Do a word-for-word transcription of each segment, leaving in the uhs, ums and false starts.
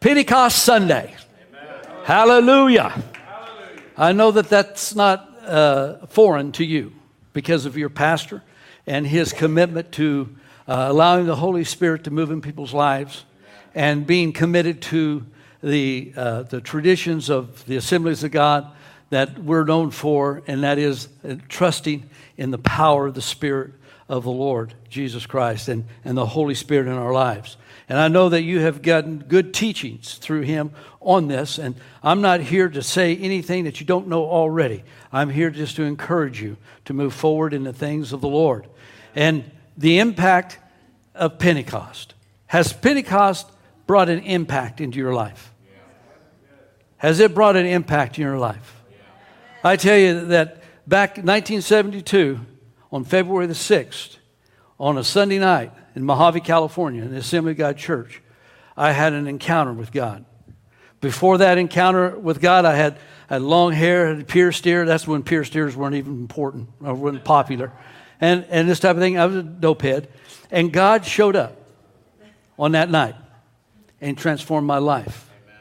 Pentecost Sunday. Amen. Hallelujah. Hallelujah. I know that that's not uh, foreign to you because of your pastor and his commitment to uh, allowing the Holy Spirit to move in people's lives and being committed to the, uh, the traditions of the Assemblies of God that we're known for, and that is trusting in the power of the Spirit of the Lord Jesus Christ and, and the Holy Spirit in our lives. And I know that you have gotten good teachings through him on this, and I'm not here to say anything that you don't know already. I'm here just to encourage you to move forward in the things of the Lord. And the impact of Pentecost. Has Pentecost brought an impact into your life? Has it brought an impact in your life? I tell you that back in nineteen seventy-two, on February the sixth, on a Sunday night in Mojave, California, in the Assembly of God Church, I had an encounter with God. Before that encounter with God, I had, had long hair, had a pierced ear. That's when pierced ears weren't even important or weren't popular. And, and this type of thing. I was a dopehead. And God showed up on that night and transformed my life. Amen.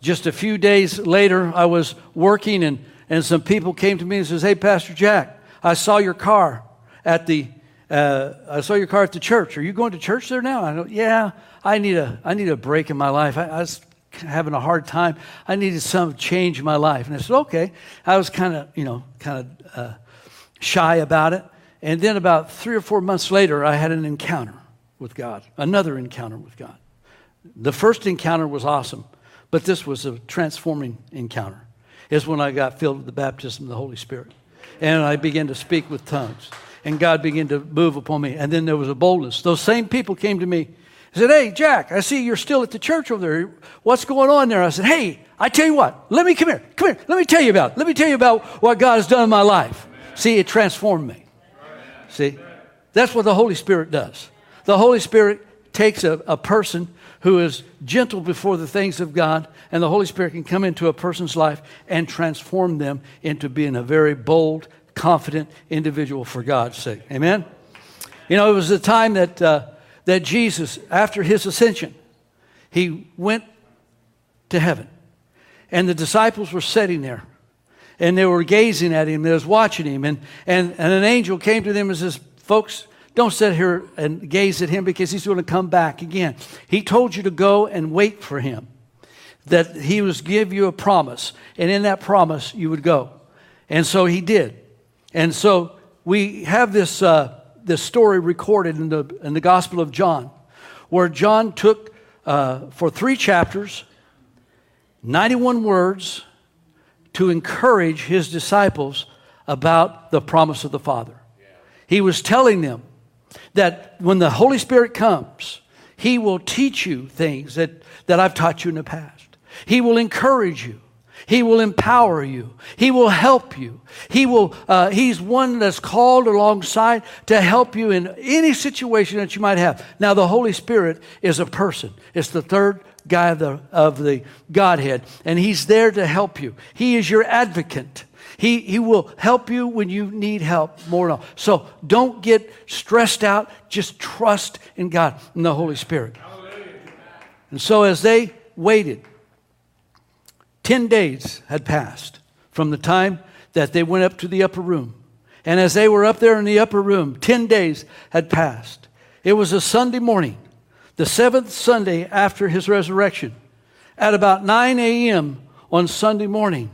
Just a few days later, I was working and And some people came to me and says, "Hey, Pastor Jack, I saw your car at the uh, I saw your car at the church. Are you going to church there now?" I go, "Yeah, I need a I need a break in my life. I, I was having a hard time. I needed some change in my life." And I said, "Okay." I was kind of you know kind of uh, shy about it. And then about three or four months later, I had an encounter with God, another encounter with God. The first encounter was awesome, but this was a transforming encounter. Is when I got filled with the baptism of the Holy Spirit. And I began to speak with tongues. And God began to move upon me. And then there was a boldness. Those same people came to me and said, "Hey, Jack, I see you're still at the church over there. What's going on there?" I said, "Hey, I tell you what. Let me come here. Come here. Let me tell you about it. Let me tell you about what God has done in my life." Amen. See, it transformed me. Amen. See, that's what the Holy Spirit does. The Holy Spirit takes a, a person who is gentle before the things of God, and the Holy Spirit can come into a person's life and transform them into being a very bold, confident individual for God's sake. Amen? You know, it was the time that, uh, that Jesus, after his ascension, he went to heaven. And the disciples were sitting there, and they were gazing at him. They was watching him. And, and, and an angel came to them and says, "Folks, don't sit here and gaze at him because he's going to come back again. He told you to go and wait for him, that he was give you a promise. And in that promise, you would go." And so he did. And so we have this, uh, this story recorded in the, in the Gospel of John, where John took uh, for three chapters, ninety-one words to encourage his disciples about the promise of the Father. He was telling them that when the Holy Spirit comes, he will teach you things that, that I've taught you in the past. He will encourage you. He will empower you. He will help you. He will. Uh, he's one that's called alongside to help you in any situation that you might have. Now, the Holy Spirit is a person. It's the third guy of the, of the Godhead, and he's there to help you. He is your advocate. He, he will help you when you need help more and all. So don't get stressed out. Just trust in God and the Holy Spirit. Hallelujah. And so as they waited, ten days had passed from the time that they went up to the upper room. And as they were up there in the upper room, ten days had passed. It was a Sunday morning, the seventh Sunday after his resurrection. At about nine a.m. on Sunday morning,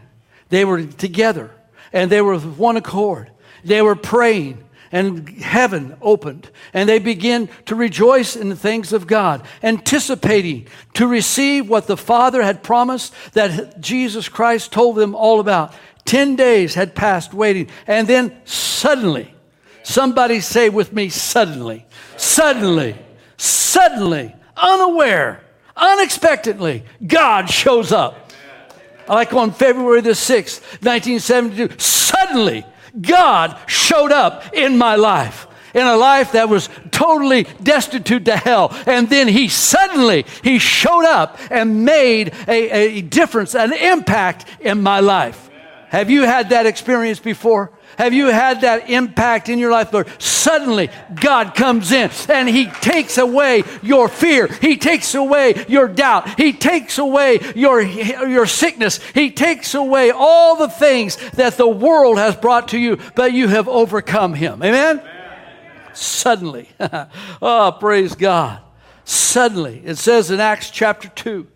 they were together, and they were with one accord. They were praying, and heaven opened, and they began to rejoice in the things of God, anticipating to receive what the Father had promised that Jesus Christ told them all about. Ten days had passed waiting, and then suddenly, somebody say with me, suddenly, suddenly, suddenly, unaware, unexpectedly, God shows up. Like on February the sixth, nineteen seventy-two, suddenly God showed up in my life, in a life that was totally destitute to hell. And then he suddenly, he showed up and made a, a difference, an impact in my life. Amen. Have you had that experience before? Have you had that impact in your life, Lord? Suddenly, God comes in and He takes away your fear. He takes away your doubt. He takes away your, your sickness. He takes away all the things that the world has brought to you, but you have overcome him. Amen? Amen. Suddenly. Oh, praise God. Suddenly. It says in Acts chapter two,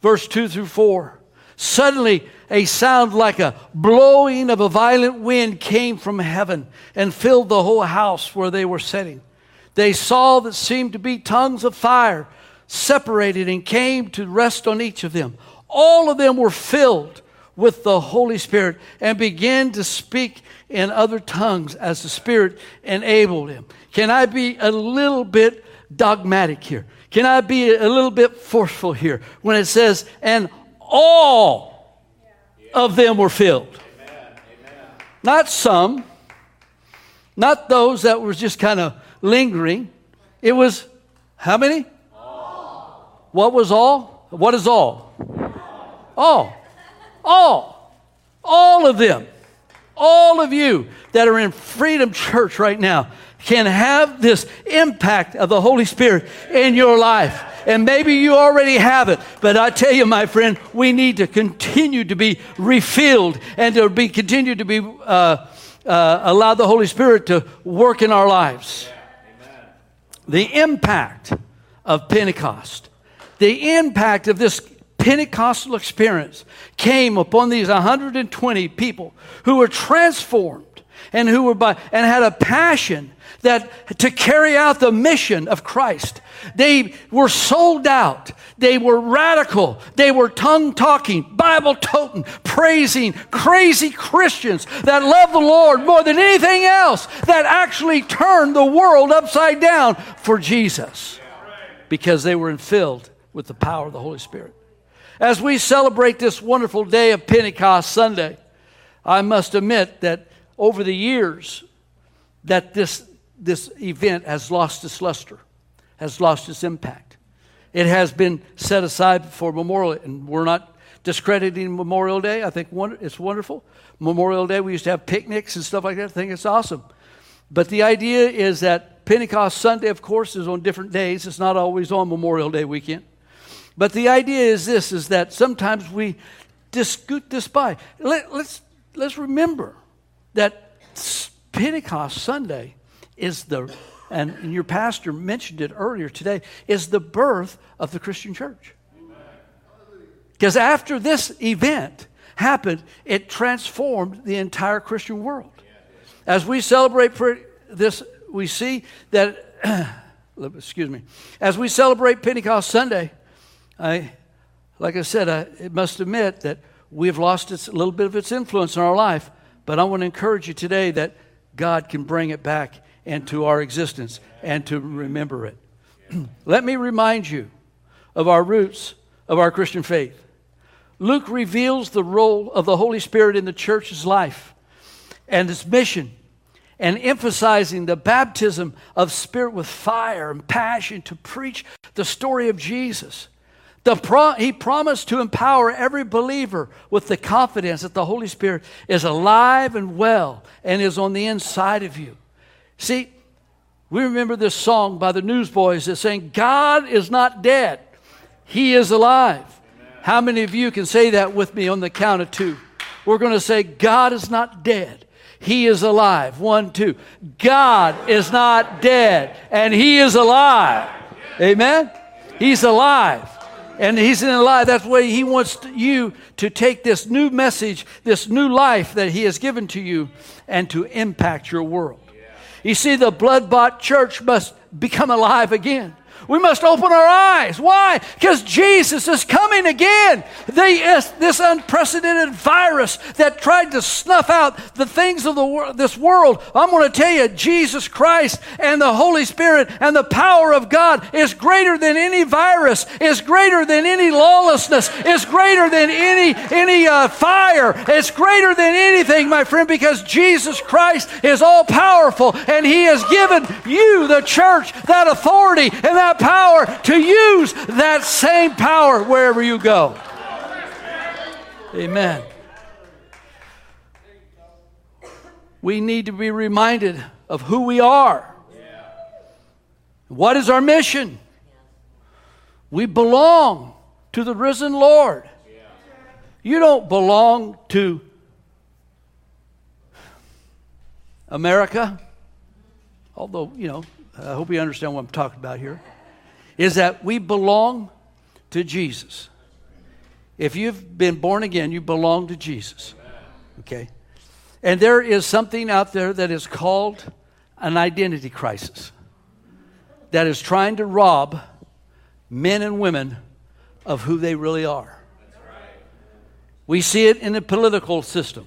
verse two through four, suddenly, a sound like a blowing of a violent wind came from heaven and filled the whole house where they were sitting. They saw that seemed to be tongues of fire separated and came to rest on each of them. All of them were filled with the Holy Spirit and began to speak in other tongues as the Spirit enabled them. Can I be a little bit dogmatic here? Can I be a little bit forceful here when it says, and all of them were filled? Amen. Amen. Not some, not those that were just kind of lingering. It was how many? All. What was all? What is all? All. All. All. All of them. All of you that are in Freedom Church right now can have this impact of the Holy Spirit in your life. And maybe you already have it, but I tell you, my friend, we need to continue to be refilled and to be continue to be uh, uh, allow the Holy Spirit to work in our lives. Amen. The impact of Pentecost, the impact of this Pentecostal experience came upon these one hundred twenty people who were transformed and who were by and had a passion that to carry out the mission of Christ. They were sold out. They were radical. They were tongue-talking, Bible-toting, praising, crazy Christians that loved the Lord more than anything else, that actually turned the world upside down for Jesus because they were filled with the power of the Holy Spirit. As we celebrate this wonderful day of Pentecost Sunday, I must admit that over the years that this This event has lost its luster, has lost its impact. It has been set aside for Memorial, and we're not discrediting Memorial Day. I think one, it's wonderful. Memorial Day, we used to have picnics and stuff like that. I think it's awesome. But the idea is that Pentecost Sunday, of course, is on different days. It's not always on Memorial Day weekend. But the idea is this, is that sometimes we scoot this by. Let, let's, let's remember that Pentecost Sunday is the, and your pastor mentioned it earlier today, is the birth of the Christian church. Because after this event happened, it transformed the entire Christian world. As we celebrate this, we see that, excuse me, as we celebrate Pentecost Sunday, I, like I said, I must admit that we've lost its, a little bit of its influence in our life, but I want to encourage you today that God can bring it back and to our existence and to remember it. Let me remind you of our roots of our Christian faith. Luke reveals the role of the Holy Spirit in the church's life and its mission, and emphasizing the baptism of Spirit with fire and passion to preach the story of Jesus. The pro- he promised to empower every believer with the confidence that the Holy Spirit is alive and well and is on the inside of you. See, we remember this song by the Newsboys that's saying, God is not dead. He is alive. Amen. How many of you can say that with me on the count of two? We're going to say, God is not dead. He is alive. One, two. God is not dead, and He is alive. Amen? He's alive. And He's alive. That's why He wants you to take this new message, this new life that He has given to you, and to impact your world. You see, the blood-bought church must become alive again. We must open our eyes. Why? Because Jesus is coming again. They, this unprecedented virus that tried to snuff out the things of the, this world, I'm going to tell you, Jesus Christ and the Holy Spirit and the power of God is greater than any virus, is greater than any lawlessness, is greater than any, any uh, fire. It's greater than anything, my friend, because Jesus Christ is all-powerful, and He has given you, the church, that authority and that power to use that same power wherever you go. Amen. we need to be reminded of who we are. Yeah. What is our mission? Yeah. We belong to the risen Lord. Yeah. You don't belong to America. Although, you know, I hope you understand what I'm talking about here. Is that we belong to Jesus. If you've been born again, you belong to Jesus. Okay? And there is something out there that is called an identity crisis that is trying to rob men and women of who they really are. We see it in the political system.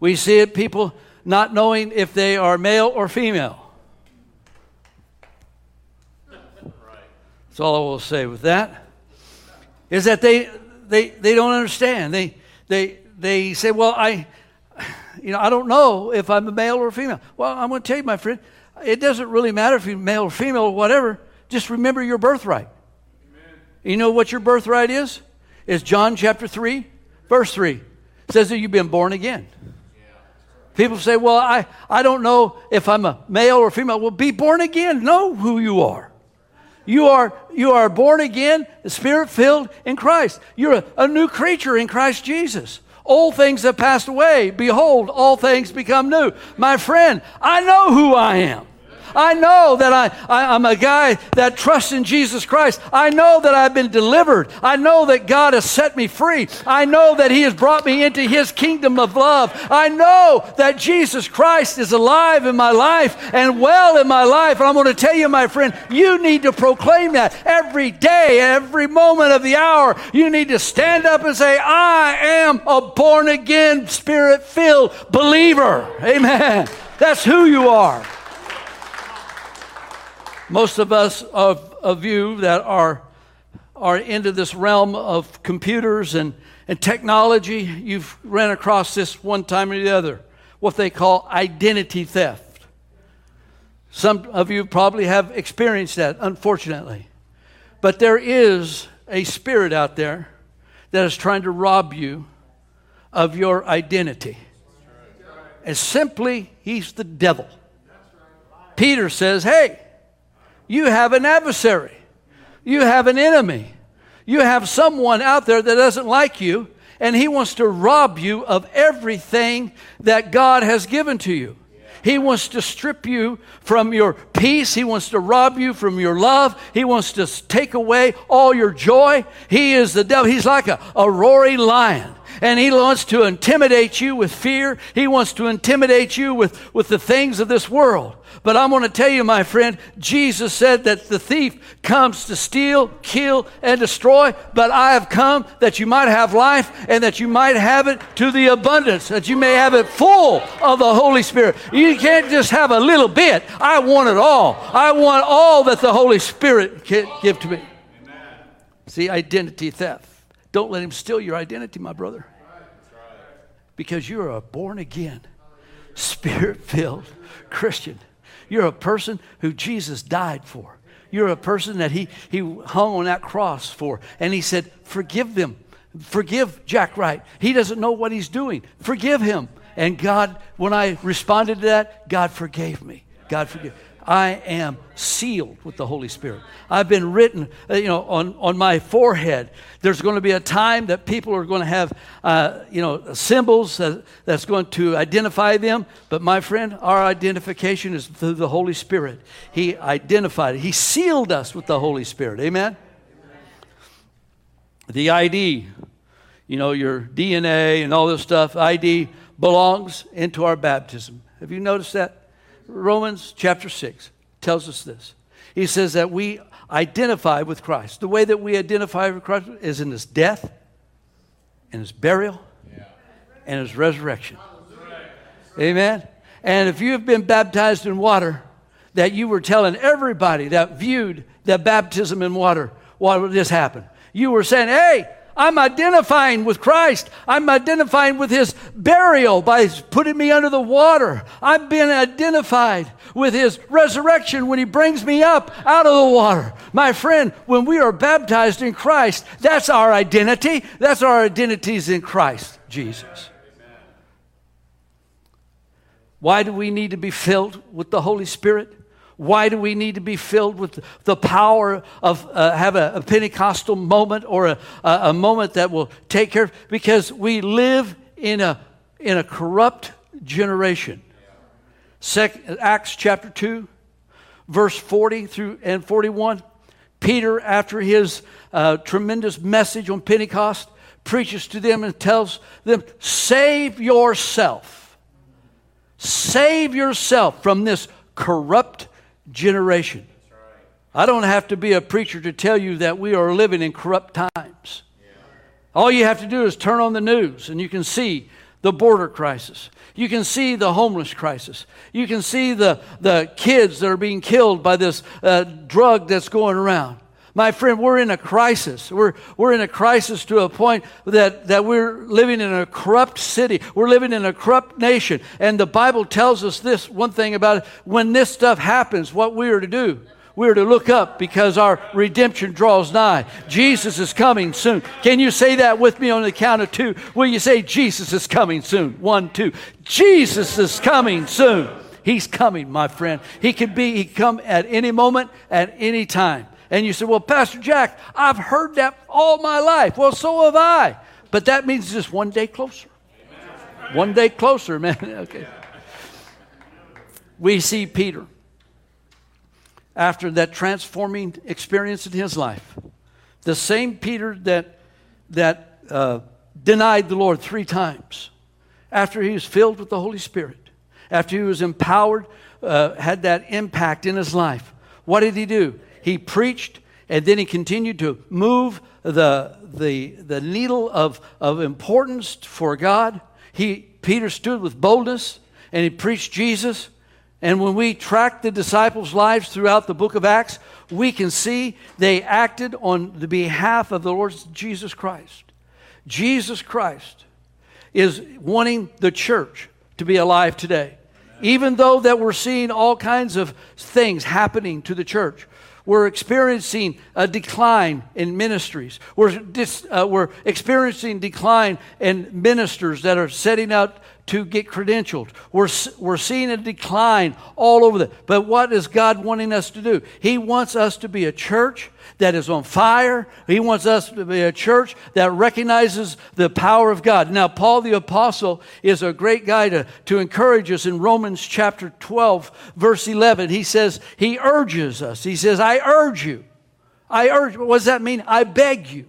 We see it people not knowing if they are male or female. That's all I will say with that, is that they they they don't understand. They they they say, well, I, you know, I don't know if I'm a male or a female. Well, I'm going to tell you, my friend, it doesn't really matter if you're male or female or whatever. Just remember your birthright. Amen. You know what your birthright is? It's John chapter three, verse three. It says that you've been born again. Yeah. People say, well, I, I don't know if I'm a male or female. Well, be born again. Know who you are. You are you are born again, spirit-filled in Christ. You're a, a new creature in Christ Jesus. Old things have passed away. Behold, all things become new. My friend, I know who I am. I know that I, I, I'm a guy that trusts in Jesus Christ. I know that I've been delivered. I know that God has set me free. I know that He has brought me into His kingdom of love. I know that Jesus Christ is alive in my life and well in my life. And I'm going to tell you, my friend, you need to proclaim that every day, every moment of the hour. You need to stand up and say, I am a born-again, spirit-filled believer. Amen. That's who you are. Most of us of, of you that are are into this realm of computers and, and technology, you've ran across this one time or the other, what they call identity theft. Some of you probably have experienced that, unfortunately. But there is a spirit out there that is trying to rob you of your identity. And simply, he's the devil. Peter says, hey, you have an adversary. You have an enemy. You have someone out there that doesn't like you, and he wants to rob you of everything that God has given to you. He wants to strip you from your peace. He wants to rob you from your love. He wants to take away all your joy. He is the devil. He's like a, a roaring lion. And he wants to intimidate you with fear. He wants to intimidate you with, with the things of this world. But I'm going to tell you, my friend, Jesus said that the thief comes to steal, kill, and destroy. But I have come that you might have life and that you might have it to the abundance, that you may have it full of the Holy Spirit. You can't just have a little bit. I want it all. I want all that the Holy Spirit can give to me. Amen. See, identity theft. Don't let him steal your identity, my brother. Because you're a born-again, spirit-filled Christian. You're a person who Jesus died for. You're a person that he, he hung on that cross for. And he said, forgive them. Forgive Jack Wright. He doesn't know what he's doing. Forgive him. And God, when I responded to that, God forgave me. God forgave me. I am sealed with the Holy Spirit. I've been written, you know, on, on my forehead. There's going to be a time that people are going to have, uh, you know, symbols that, that's going to identify them. But my friend, our identification is through the Holy Spirit. He identified it. He sealed us with the Holy Spirit. Amen? Amen. The I D, you know, your D N A and all this stuff, I D belongs into our baptism. Have you noticed that? Romans chapter six tells us this. He says that we identify with Christ. The way that we identify with Christ is in His death, in His burial, yeah. and His resurrection. Right. Amen? And if you have been baptized in water, that you were telling everybody that viewed that baptism in water, what would this happen? You were saying, hey, I'm identifying with Christ. I'm identifying with His burial by His putting me under the water. I've been identified with His resurrection when He brings me up out of the water. My friend, when we are baptized in Christ, that's our identity. That's our identities in Christ Jesus. Why do we need to be filled with the Holy Spirit? Why do we need to be filled with the power of, uh, have a, a Pentecostal moment or a, a, a moment that will take care of? Because we live in a, in a corrupt generation. Second, Acts chapter two, verse forty through and forty-one. Peter, after his uh, tremendous message on Pentecost, preaches to them and tells them, save yourself. Save yourself from this corrupt generation. That's right. I don't have to be a preacher to tell you that we are living in corrupt times. Yeah. All you have to do is turn on the news and you can see the border crisis. You can see the homeless crisis. You can see the, the kids that are being killed by this uh, drug that's going around. My friend, we're in a crisis. We're, we're in a crisis to a point that, that we're living in a corrupt city. We're living in a corrupt nation. And the Bible tells us this one thing about it. When this stuff happens, what we are to do. We are to look up because our redemption draws nigh. Jesus is coming soon. Can you say that with me on the count of two? Will you say, Jesus is coming soon? One, two. Jesus is coming soon. He's coming, my friend. He could be, he come at any moment, at any time. And you say, well, Pastor Jack, I've heard that all my life. Well, so have I. But that means just one day closer. Amen. One day closer, man. Okay. We see Peter. After that transforming experience in his life, the same Peter that that uh, denied the Lord three times, after he was filled with the Holy Spirit, after he was empowered, uh, had that impact in his life, what did he do? He preached, and then he continued to move the the the needle of of importance for God. He Peter stood with boldness, and he preached Jesus. And when we track the disciples' lives throughout the book of Acts, we can see they acted on the behalf of the Lord Jesus Christ. Jesus Christ is wanting the church to be alive today. Amen. Even though that we're seeing all kinds of things happening to the church, we're experiencing a decline in ministries. We're, dis, uh, we're experiencing decline in ministers that are setting out to get credentialed. We're, we're seeing a decline all over the. But what is God wanting us to do? He wants us to be a church that is on fire. He wants us to be a church that recognizes the power of God. Now, Paul the Apostle is a great guy to, to encourage us in Romans chapter twelve, verse eleven. He says, he urges us. He says, I urge you. I urge. What does that mean? I beg you.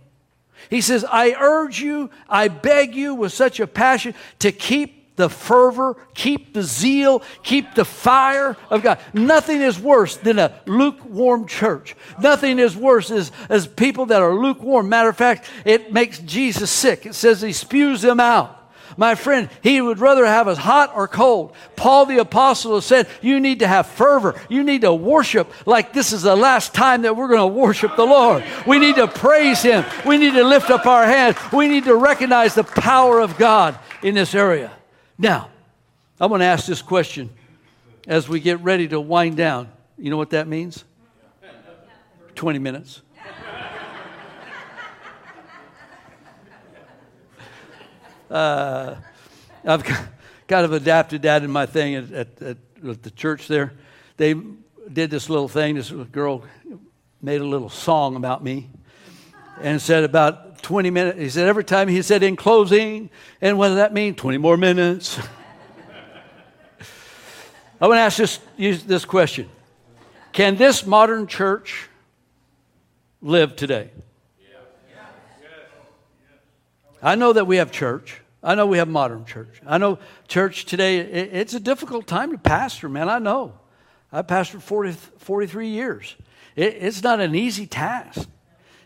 He says, I urge you, I beg you with such a passion to keep the fervor, keep the zeal, keep the fire of God. Nothing is worse than a lukewarm church. Nothing is worse as, as people that are lukewarm. Matter of fact, it makes Jesus sick. It says he spews them out. My friend, he would rather have us hot or cold. Paul the Apostle said, you need to have fervor. You need to worship like this is the last time that we're going to worship the Lord. We need to praise him. We need to lift up our hands. We need to recognize the power of God in this area. Now, I'm going to ask this question as we get ready to wind down. You know what that means? twenty minutes. Uh, I've kind of adapted that in my thing at, at, at, at the church there. They did this little thing. This girl made a little song about me and said about twenty minutes. He said every time he said in closing, and what does that mean? twenty more minutes. I want to ask this, use this question. Can this modern church live today? I know that we have church. I know we have modern church. I know church today, it, it's a difficult time to pastor, man. I know. I pastored forty, forty-three years. It, it's not an easy task.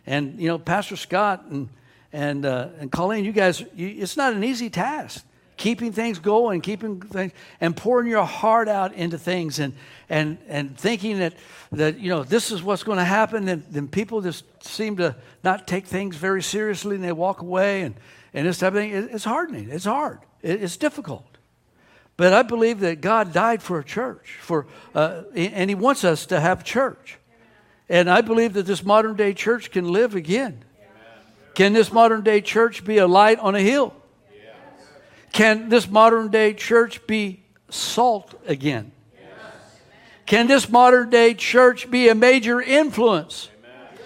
And, you know, Pastor Scott and and uh, and Colleen, you guys, you, it's not an easy task. Keeping things going, keeping things, and pouring your heart out into things and and, and thinking that, that, you know, this is what's going to happen. And then people just seem to not take things very seriously and they walk away and, and this type of thing. It's hardening. It's hard. It's difficult. But I believe that God died for a church, for uh, and he wants us to have church. And I believe that this modern day church can live again. Can this modern day church be a light on a hill? Can this modern day church be salt again? Yes. Can this modern day church be a major influence Amen.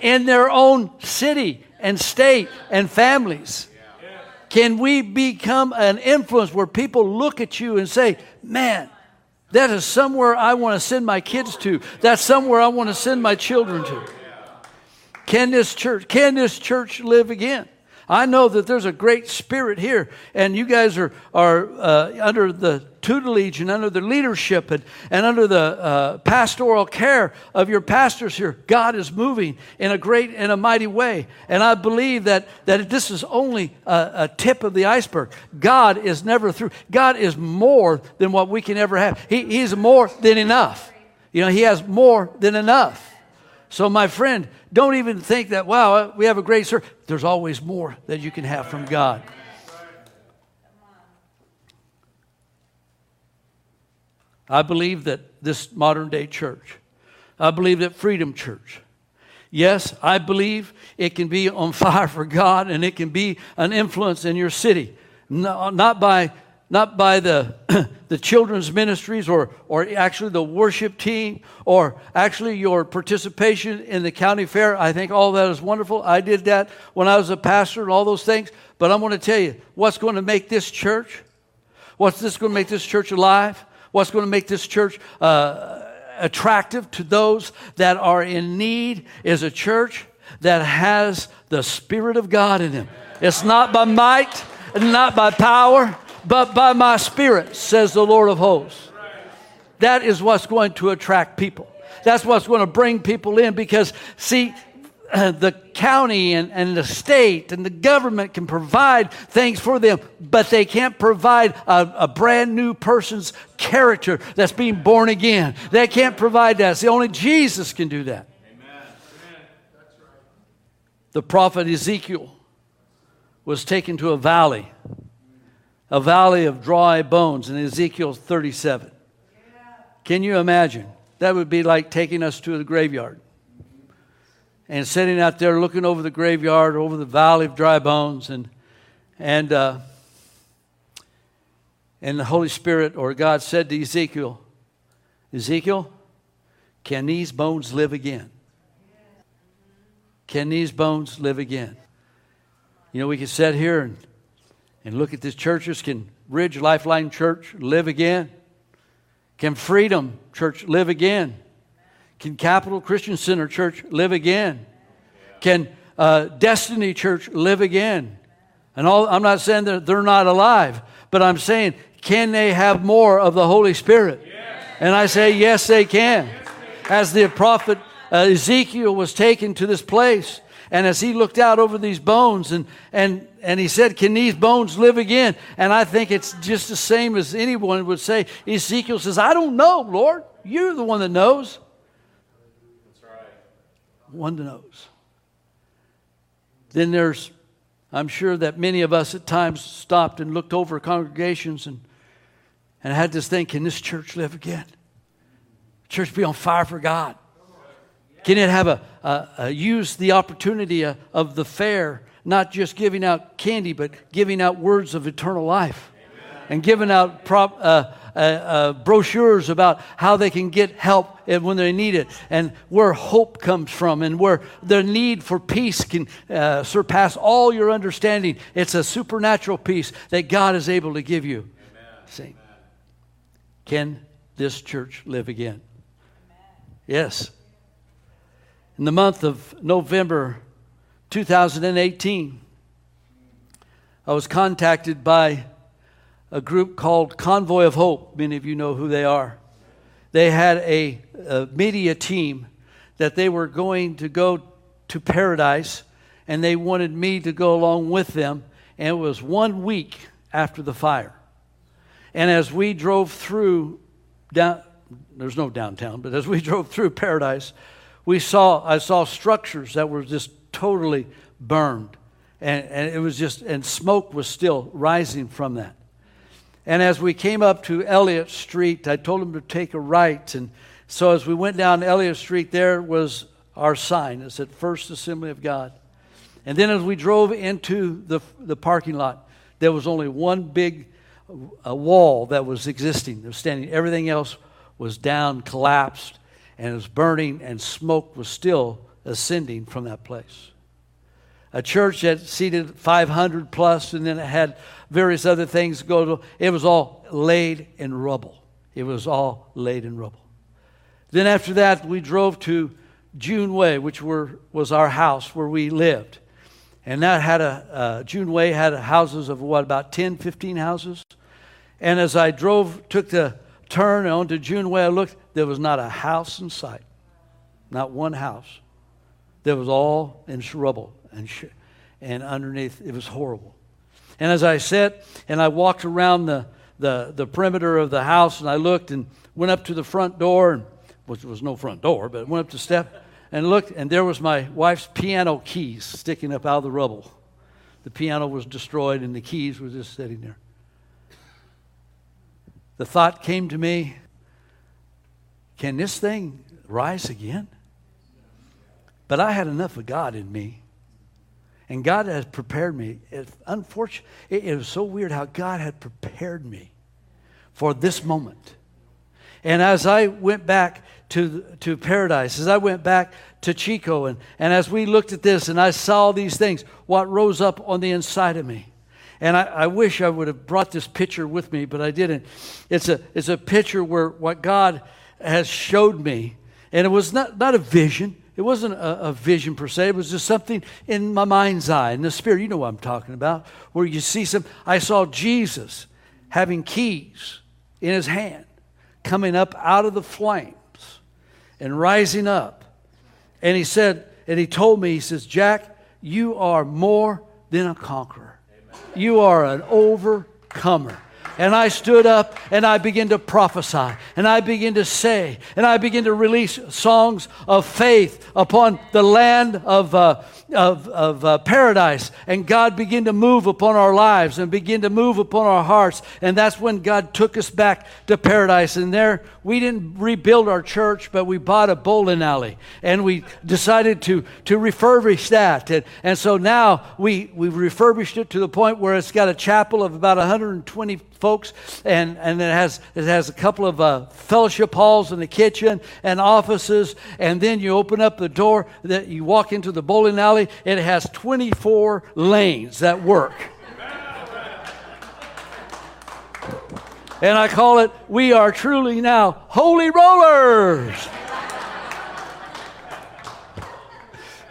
In their own city and state and families? Yeah. Can we become an influence where people look at you and say, man, that is somewhere I want to send my kids to. That's somewhere I want to send my children to. Can this church, can this church live again? I know that there's a great spirit here, and you guys are are uh, under the tutelage and under the leadership and, and under the uh, pastoral care of your pastors here. God is moving in a great and a mighty way, and I believe that, that this is only a, a tip of the iceberg. God is never through. God is more than what we can ever have. He, he's more than enough. You know, He has more than enough. So, my friend, don't even think that, wow, we have a great service. There's always more that you can have from God. I believe that this modern-day church, I believe that Freedom Church, yes, I believe it can be on fire for God and it can be an influence in your city, no, not by Not by the, the children's ministries or, or actually the worship team or actually your participation in the county fair. I think all that is wonderful. I did that when I was a pastor and all those things. But I'm going to tell you, what's going to make this church? What's this going to make this church alive? What's going to make this church uh, attractive to those that are in need is a church that has the Spirit of God in them. It's not by might, not by power, but by my Spirit, says the Lord of hosts. That is what's going to attract people. That's what's going to bring people in because, see, the county and, and the state and the government can provide things for them, but they can't provide a, a brand new person's character that's being born again. They can't provide that. See, only Jesus can do that. Amen. That's right. The prophet Ezekiel was taken to a valley. A valley of dry bones in Ezekiel thirty-seven. Can you imagine? That would be like taking us to the graveyard and sitting out there looking over the graveyard, over the valley of dry bones, and and uh, and the Holy Spirit or God said to Ezekiel, Ezekiel, can these bones live again? Can these bones live again? You know, we could sit here and And look at these churches. Can Ridge Lifeline Church live again? Can Freedom Church live again? Can Capital Christian Center Church live again? Can uh, Destiny Church live again? And all, I'm not saying that they're not alive, but I'm saying, can they have more of the Holy Spirit? Yes. And I say, yes, they can. Yes, they can. As the prophet uh, Ezekiel was taken to this place, and as he looked out over these bones and, and, and he said, can these bones live again? And I think it's just the same as anyone would say. Ezekiel says, I don't know, Lord. You're the one that knows. That's right. One that knows. Then there's, I'm sure that many of us at times stopped and looked over congregations and, and had this thing, can this church live again? Church be on fire for God. Can it have a, a, a use the opportunity of, of the fair, not just giving out candy, but giving out words of eternal life. Amen. And giving out prop, uh, uh, uh, brochures about how they can get help when they need it and where hope comes from and where their need for peace can uh, surpass all your understanding. It's a supernatural peace that God is able to give you. Amen. See, Amen. Can this church live again? Amen. Yes. In the month of November two thousand eighteen, I was contacted by a group called Convoy of Hope. Many of you know who they are. They had a, a media team that they were going to go to Paradise, and they wanted me to go along with them. And it was one week after the fire. And as we drove through, down, there's no downtown, but as we drove through Paradise, We saw, I saw structures that were just totally burned, and, and it was just, and smoke was still rising from that. And as we came up to Elliott Street, I told him to take a right, and so as we went down Elliott Street, there was our sign. It said First Assembly of God. And then as we drove into the the parking lot, there was only one big a wall that was existing. It was standing. Everything else was down, collapsed, and it was burning, and smoke was still ascending from that place. A church that seated five hundred plus, and then it had various other things go to. It was all laid in rubble. It was all laid in rubble. Then after that, we drove to June Way, which were, was our house where we lived. And that had a, uh, June Way had houses of what, about ten, fifteen houses? And as I drove, took the turn onto June Way, I looked, there was not a house in sight. Not one house. There was all in rubble and sh- and underneath. It was horrible. And as I sat and I walked around the, the, the perimeter of the house, and I looked and went up to the front door, and, which was no front door, but went up the step and looked, and there was my wife's piano keys sticking up out of the rubble. The piano was destroyed and the keys were just sitting there. The thought came to me, can this thing rise again? But I had enough of God in me. And God has prepared me. It, unfortunately, it, it was so weird how God had prepared me for this moment. And as I went back to to Paradise, as I went back to Chico, and, and as we looked at this and I saw these things, what rose up on the inside of me. And I, I wish I would have brought this picture with me, but I didn't. It's a, it's a picture where what God has showed me. And it was not, not a vision. It wasn't a, a vision per se. It was just something in my mind's eye, in the spirit. You know what I'm talking about. Where you see some, I saw Jesus having keys in his hand, coming up out of the flames and rising up. And he said, and he told me, he says, Jack, you are more than a conqueror. Amen. You are an overcomer. And I stood up and I began to prophesy and I began to say and I began to release songs of faith upon the land of uh, of, of uh, Paradise. And God began to move upon our lives and begin to move upon our hearts. And that's when God took us back to Paradise. And there we didn't rebuild our church, but we bought a bowling alley and we decided to to refurbish that. And, and so now we we've refurbished it to the point where it's got a chapel of about one hundred twenty folks, and, and it has it has a couple of uh, fellowship halls in the kitchen and offices, and then you open up the door that you walk into the bowling alley. It has twenty-four lanes that work. And I call it, we are truly now holy rollers.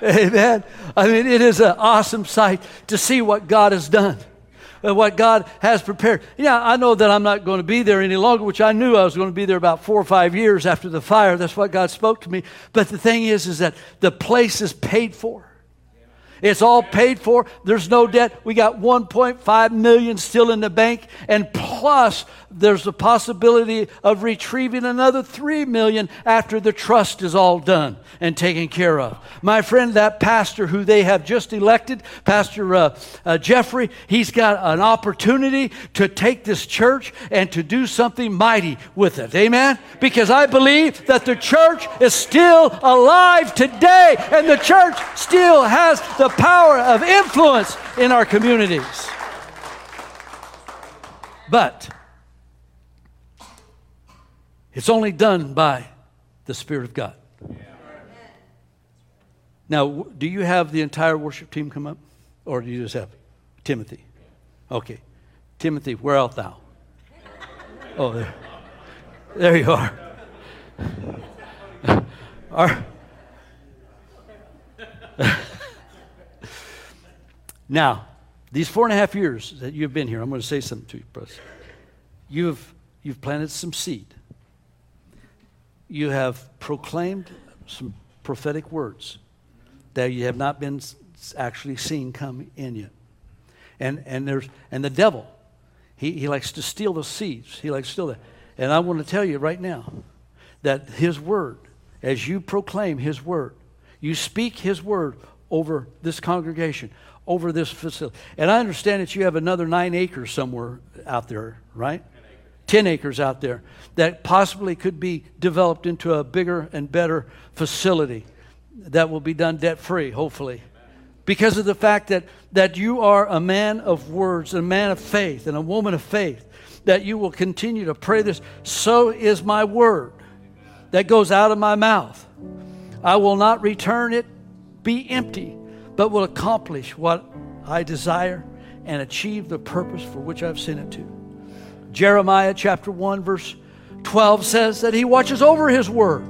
Amen. I mean, it is an awesome sight to see what God has done. What God has prepared. Yeah, I know that I'm not going to be there any longer, which I knew I was going to be there about four or five years after the fire. That's what God spoke to me. But the thing is, is that the place is paid for. It's all paid for. There's no debt. We got one point five million dollars still in the bank. And plus, there's the possibility of retrieving another three million dollars after the trust is all done and taken care of. My friend, that pastor who they have just elected, Pastor uh, uh, Jeffrey, he's got an opportunity to take this church and to do something mighty with it. Amen? Because I believe that the church is still alive today, and the church still has the power of influence in our communities. But it's only done by the Spirit of God. Yeah. Now, do you have the entire worship team come up? Or do you just have Timothy? Okay. Timothy, where art thou? Oh, there. There you are. Our, now, these four and a half years that you've been here, I'm going to say something to you, Bruce. You've, you've planted some seed. You have proclaimed some prophetic words that you have not been actually seen come in yet. And and there's and the devil, he, he likes to steal the seeds. He likes to steal that. And I want to tell you right now that his word, as you proclaim his word, you speak his word over this congregation, over this facility. And I understand that you have another nine acres somewhere out there, right? ten acres out there that possibly could be developed into a bigger and better facility that will be done debt-free, hopefully. Because of the fact that, that you are a man of words, a man of faith, and a woman of faith. that you will continue to pray this. So is my word that goes out of my mouth. I will not return it, be empty, but will accomplish what I desire and achieve the purpose for which I've sent it to. Jeremiah chapter one verse twelve says that he watches over his word.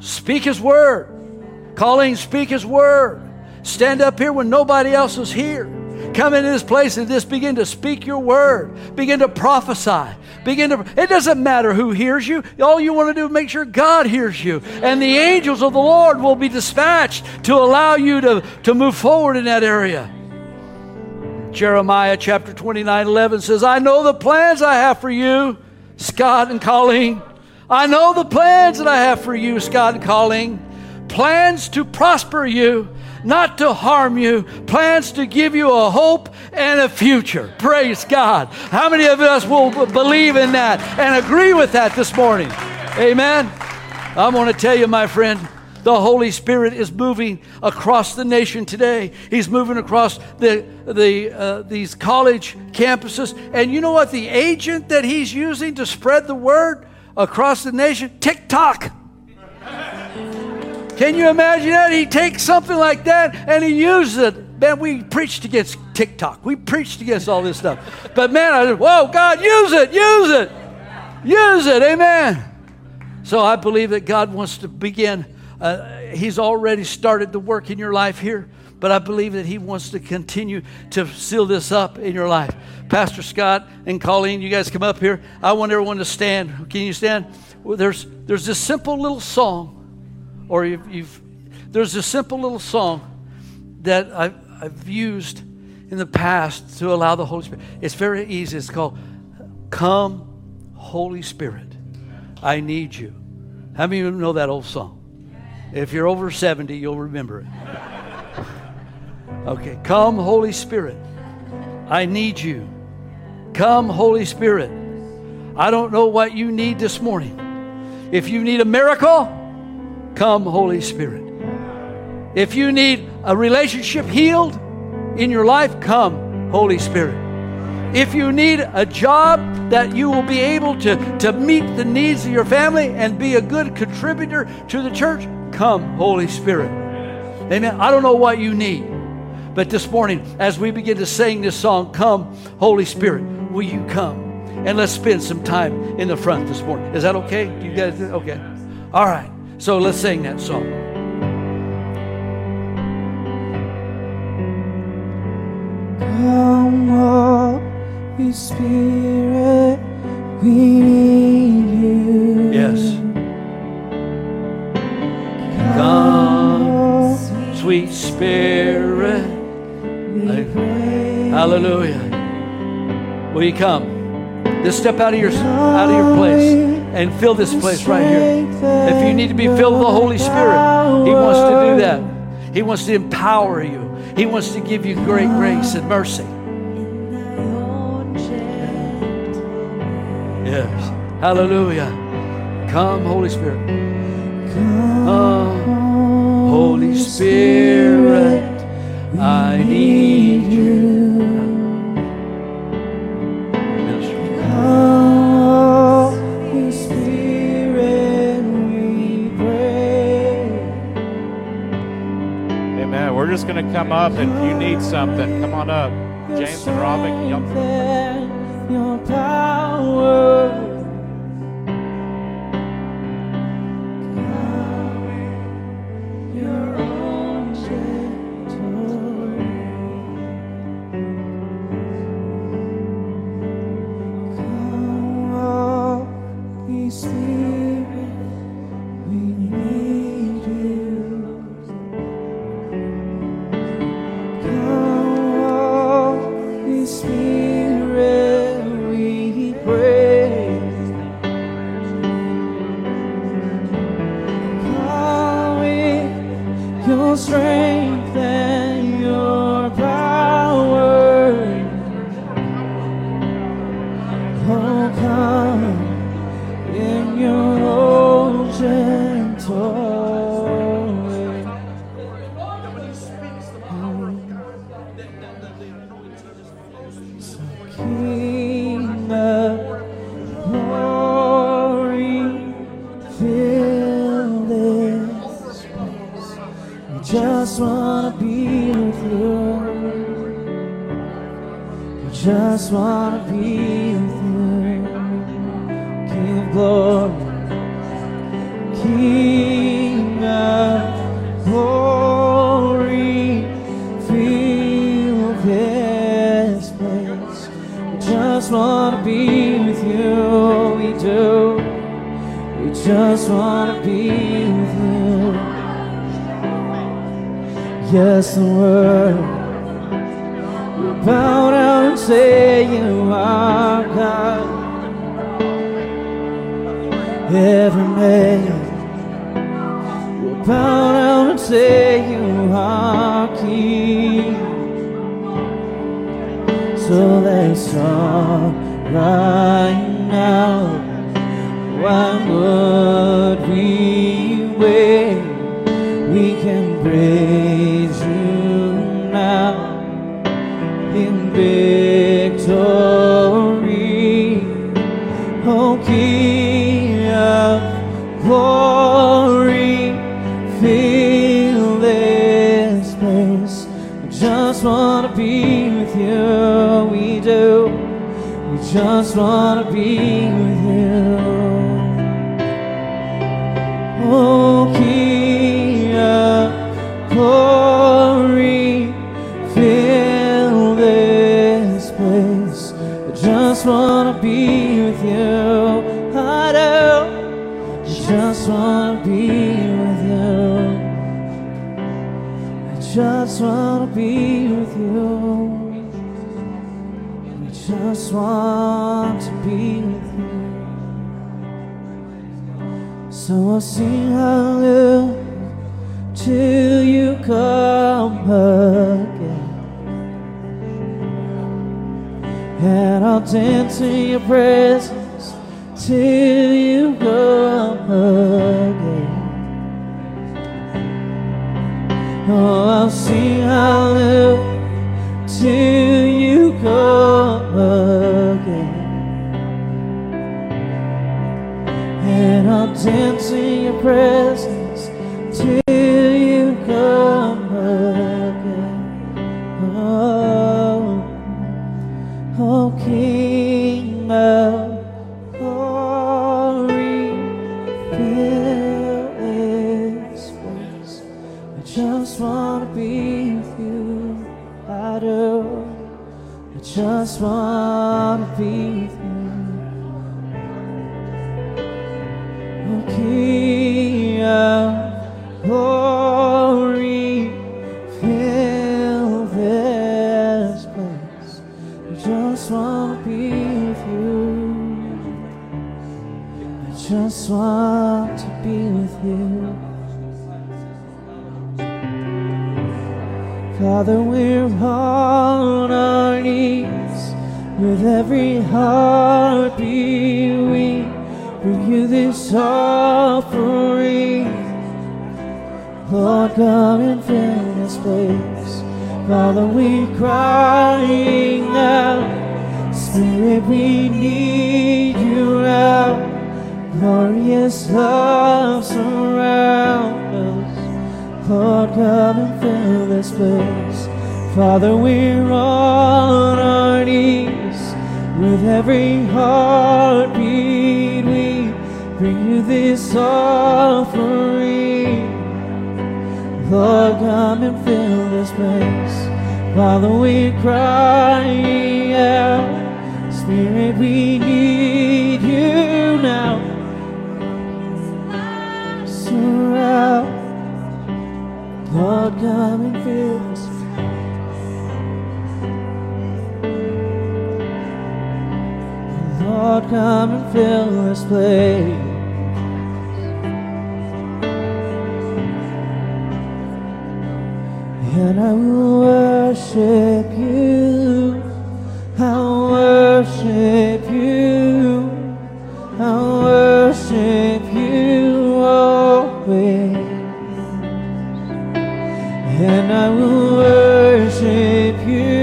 Speak his word. Colleen, speak his word. Stand up here when nobody else is here. Come into this place and just begin to speak your word. Begin to prophesy. Begin to. It doesn't matter who hears you. All you want to do is make sure God hears you. And the angels of the Lord will be dispatched to allow you to, to move forward in that area. Jeremiah chapter twenty-nine eleven says, I know the plans I have for you, Scott and Colleen. I know the plans that I have for you, Scott and Colleen. Plans to prosper you, not to harm you. Plans to give you a hope and a future. Praise God. How many of us will believe in that and agree with that this morning? Amen. I'm going to tell you, my friend, the Holy Spirit is moving across the nation today. He's moving across the, the, uh, these college campuses. And you know what? The agent that he's using to spread the word across the nation? TikTok. Can you imagine that? He takes something like that and he uses it. Man, we preached against TikTok. We preached against all this stuff. But man, I said, whoa, God, use it, use it, use it. Amen. So I believe that God wants to begin. Uh, he's already started the work in your life here, but I believe that he wants to continue to seal this up in your life. Pastor Scott and Colleen, you guys come up here. I want everyone to stand. Can you stand? Well, there's there's this simple little song, or you've, you've there's a simple little song that I've, I've used in the past to allow the Holy Spirit. It's very easy. It's called "Come, Holy Spirit, I Need You." How many of you know that old song? If you're over seventy, you'll remember it. Okay. Come, Holy Spirit. I need you. Come, Holy Spirit. I don't know what you need this morning. If you need a miracle, come, Holy Spirit. If you need a relationship healed in your life, come, Holy Spirit. If you need a job that you will be able to, to meet the needs of your family and be a good contributor to the church, come, Holy Spirit. Amen. I don't know what you need, but this morning, as we begin to sing this song, come, Holy Spirit, will you come? And let's spend some time in the front this morning. Is that okay? You guys, okay. All right. So let's sing that song. Come, Holy Spirit, we need you. Yes. Come, sweet Spirit. Hallelujah. Will you come? Just step out of your out of your place and fill this place right here. If you need to be filled with the Holy Spirit, he wants to do that. He wants to empower you. He wants to give you great grace and mercy. Yes. Hallelujah. Come, Holy Spirit. Come, Holy Spirit, I need you. Come, Holy Spirit, we pray. Amen. We're just going to come up. If you need something, come on up. James and Robin, y'all come up. Your power. Spirit, we pray. just want to be with you, King of glory, King of glory, fill this place. We just want to be with you, we do. We just want to be with you. Yes, the word. Bow down and say you are God. Every man will bow down and say you are King. So let's start right now. Why would we wait? We can praise you now. In victory, O King of glory, fill this place. We just want to be with you, we do. We just want to be with you, O King of glory, fill just want to be with you, I do. Just want to be with you. I just want to be with you. I just want to be with you. So I'll sing hallelujah till you come again. And I'll dance in your presence till you come again. Oh, I'll sing hallelujah till you come again. And I'll dance in your presence till you come again. Oh, O King of glory, fill this place. I just want to be with you, I do. I just want to be with you, O King of glory, fill this place. I just want to be with you. I just want to be with you. Father, we're on our knees. With every heartbeat we bring you this offering. Lord, come and fill this place. Father, we're crying out, Spirit, we need you now. Glorious love surround us. Lord, come and fill this place. Father, we're on our knees. With every heartbeat we bring you this offering. Lord, come and fill this place. Father, we're crying out. Spirit, we need you now. Surround. Lord, come and fill this place. Lord, come and fill this place. And I will worship you, I'll worship you, I'll worship you always. And I will worship you,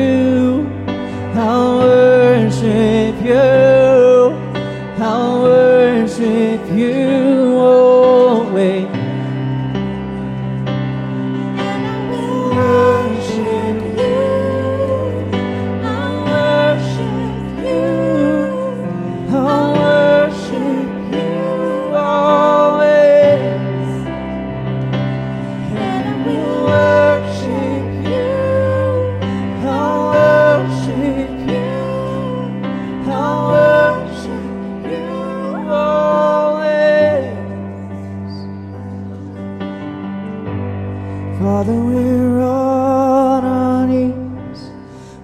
I'll worship you, I'll worship you always. And I will worship you,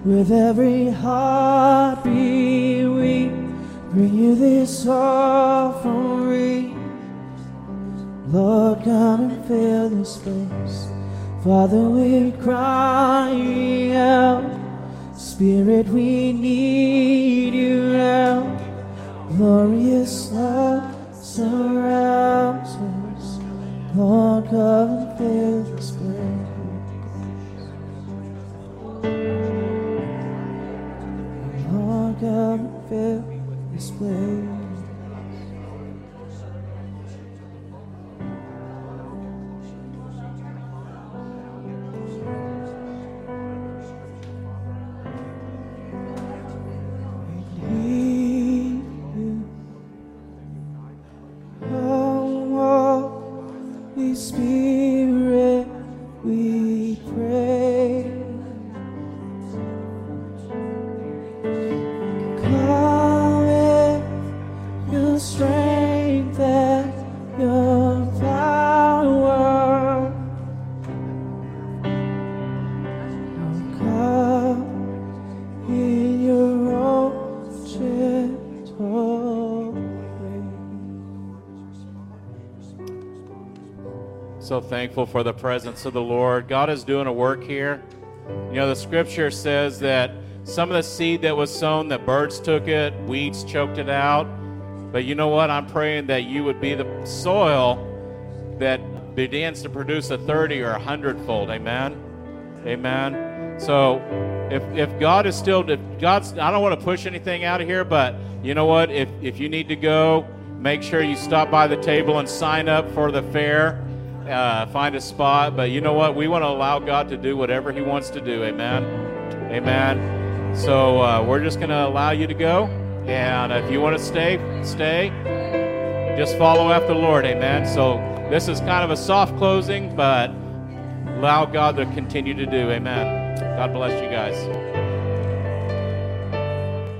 With every heartbeat we bring you this offering. Lord, come and fill this place. Father, we're crying out. Spirit, we need you now. Glorious love surrounds us. Lord, come and fill this place. Lord, come and fill this place. So thankful for the presence of the Lord. God is doing a work here. You know, the scripture says that some of the seed that was sown, the birds took it, weeds choked it out. But you know what? I'm praying that you would be the soil that begins to produce a thirty or a hundredfold. Amen. Amen. So if if God is still, if God's, I don't want to push anything out of here, but you know what? If if you need to go, make sure you stop by the table and sign up for the fair. Uh, find a spot, but you know what? We want to allow God to do whatever He wants to do. Amen. Amen. So uh, we're just going to allow you to go, and if you want to stay, stay. Just follow after the Lord. Amen. So this is kind of a soft closing, but allow God to continue to do. Amen. God bless you guys.